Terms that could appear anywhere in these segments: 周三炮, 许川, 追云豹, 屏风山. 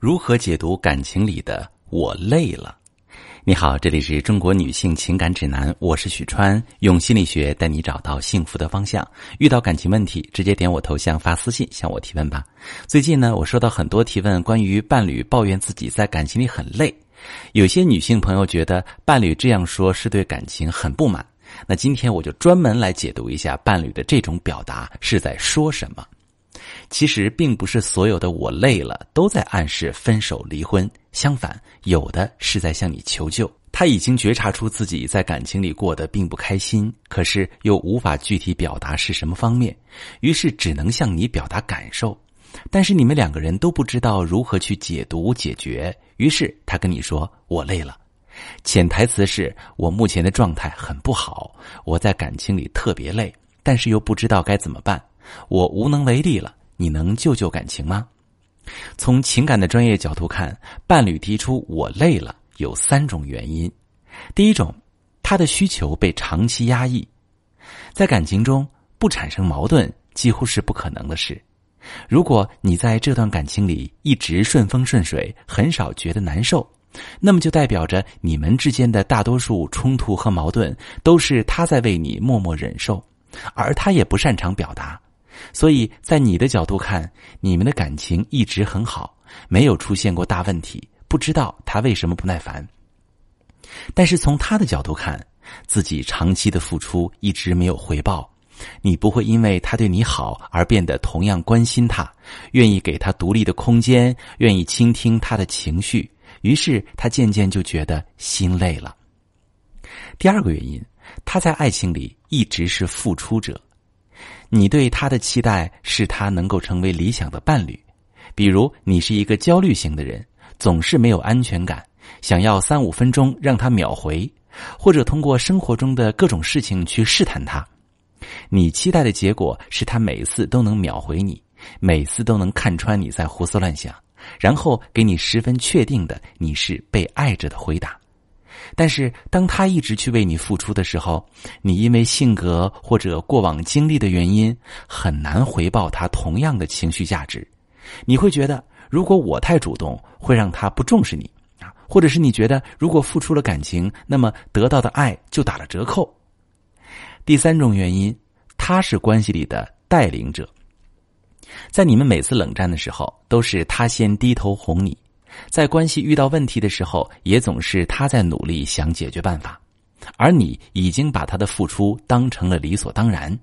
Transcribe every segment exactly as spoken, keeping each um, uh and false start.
如何解读感情里的我累了？你好，这里是中国女性情感指南，我是许川，用心理学带你找到幸福的方向。遇到感情问题，直接点我头像发私信向我提问吧。最近呢，我收到很多提问，关于伴侣抱怨自己在感情里很累。有些女性朋友觉得伴侣这样说是对感情很不满，那今天我就专门来解读一下伴侣的这种表达是在说什么。其实并不是所有的我累了都在暗示分手离婚，相反，有的是在向你求救。他已经觉察出自己在感情里过得并不开心，可是又无法具体表达是什么方面，于是只能向你表达感受。但是你们两个人都不知道如何去解读解决，于是他跟你说我累了，潜台词是我目前的状态很不好，我在感情里特别累，但是又不知道该怎么办，我无能为力了，你能救救感情吗？从情感的专业角度看，伴侣提出我累了有三种原因。第一种，他的需求被长期压抑，在感情中不产生矛盾几乎是不可能的事。如果你在这段感情里一直顺风顺水，很少觉得难受，那么就代表着你们之间的大多数冲突和矛盾都是他在为你默默忍受，而他也不擅长表达，所以在你的角度看，你们的感情一直很好，没有出现过大问题，不知道他为什么不耐烦。但是从他的角度看，自己长期的付出一直没有回报，你不会因为他对你好而变得同样关心他，愿意给他独立的空间，愿意倾听他的情绪，于是他渐渐就觉得心累了。第二个原因，他在爱情里一直是付出者，你对他的期待是他能够成为理想的伴侣，比如你是一个焦虑型的人，总是没有安全感，想要三五分钟让他秒回，或者通过生活中的各种事情去试探他。你期待的结果是他每次都能秒回你，每次都能看穿你在胡思乱想，然后给你十分确定的你是被爱着的回答。但是当他一直去为你付出的时候，你因为性格或者过往经历的原因，很难回报他同样的情绪价值。你会觉得如果我太主动会让他不重视你，或者是你觉得如果付出了感情，那么得到的爱就打了折扣。第三种原因，他是关系里的带领者，在你们每次冷战的时候都是他先低头哄你，在关系遇到问题的时候也总是他在努力想解决办法，而你已经把他的付出当成了理所当然。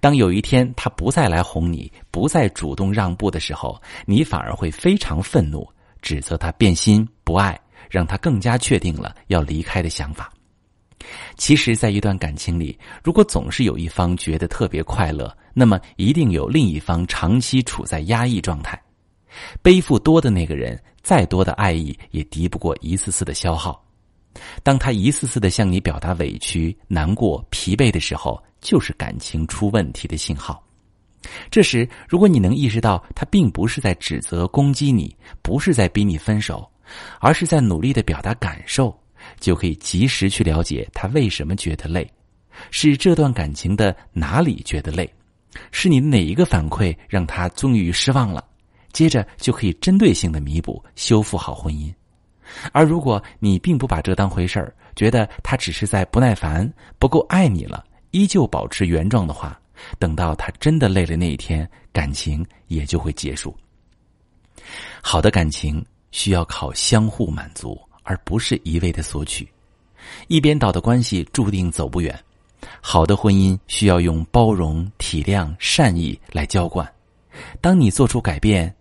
当有一天他不再来哄你，不再主动让步的时候，你反而会非常愤怒，指责他变心不爱，让他更加确定了要离开的想法。其实在一段感情里，如果总是有一方觉得特别快乐，那么一定有另一方长期处在压抑状态，背负多的那个人再多的爱意也敌不过一次次的消耗。当他一次次的向你表达委屈、难过、疲惫的时候，就是感情出问题的信号。这时如果你能意识到他并不是在指责攻击你，不是在逼你分手，而是在努力的表达感受，就可以及时去了解他为什么觉得累，是这段感情的哪里觉得累，是你哪一个反馈让他终于失望了，接着就可以针对性的弥补，修复好婚姻。而如果你并不把这当回事儿，觉得他只是在不耐烦，不够爱你了，依旧保持原状的话，等到他真的累了那一天，感情也就会结束。好的感情需要靠相互满足，而不是一味的索取，一边倒的关系注定走不远。好的婚姻需要用包容、体谅、善意来浇灌。当你做出改变，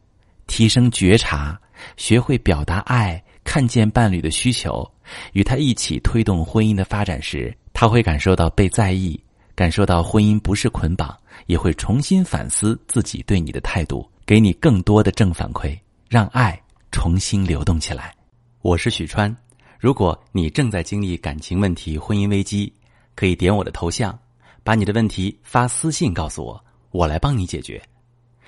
提升觉察，学会表达爱，看见伴侣的需求，与他一起推动婚姻的发展时，他会感受到被在意，感受到婚姻不是捆绑，也会重新反思自己对你的态度，给你更多的正反馈，让爱重新流动起来。我是许川，如果你正在经历感情问题、婚姻危机，可以点我的头像，把你的问题发私信告诉我，我来帮你解决。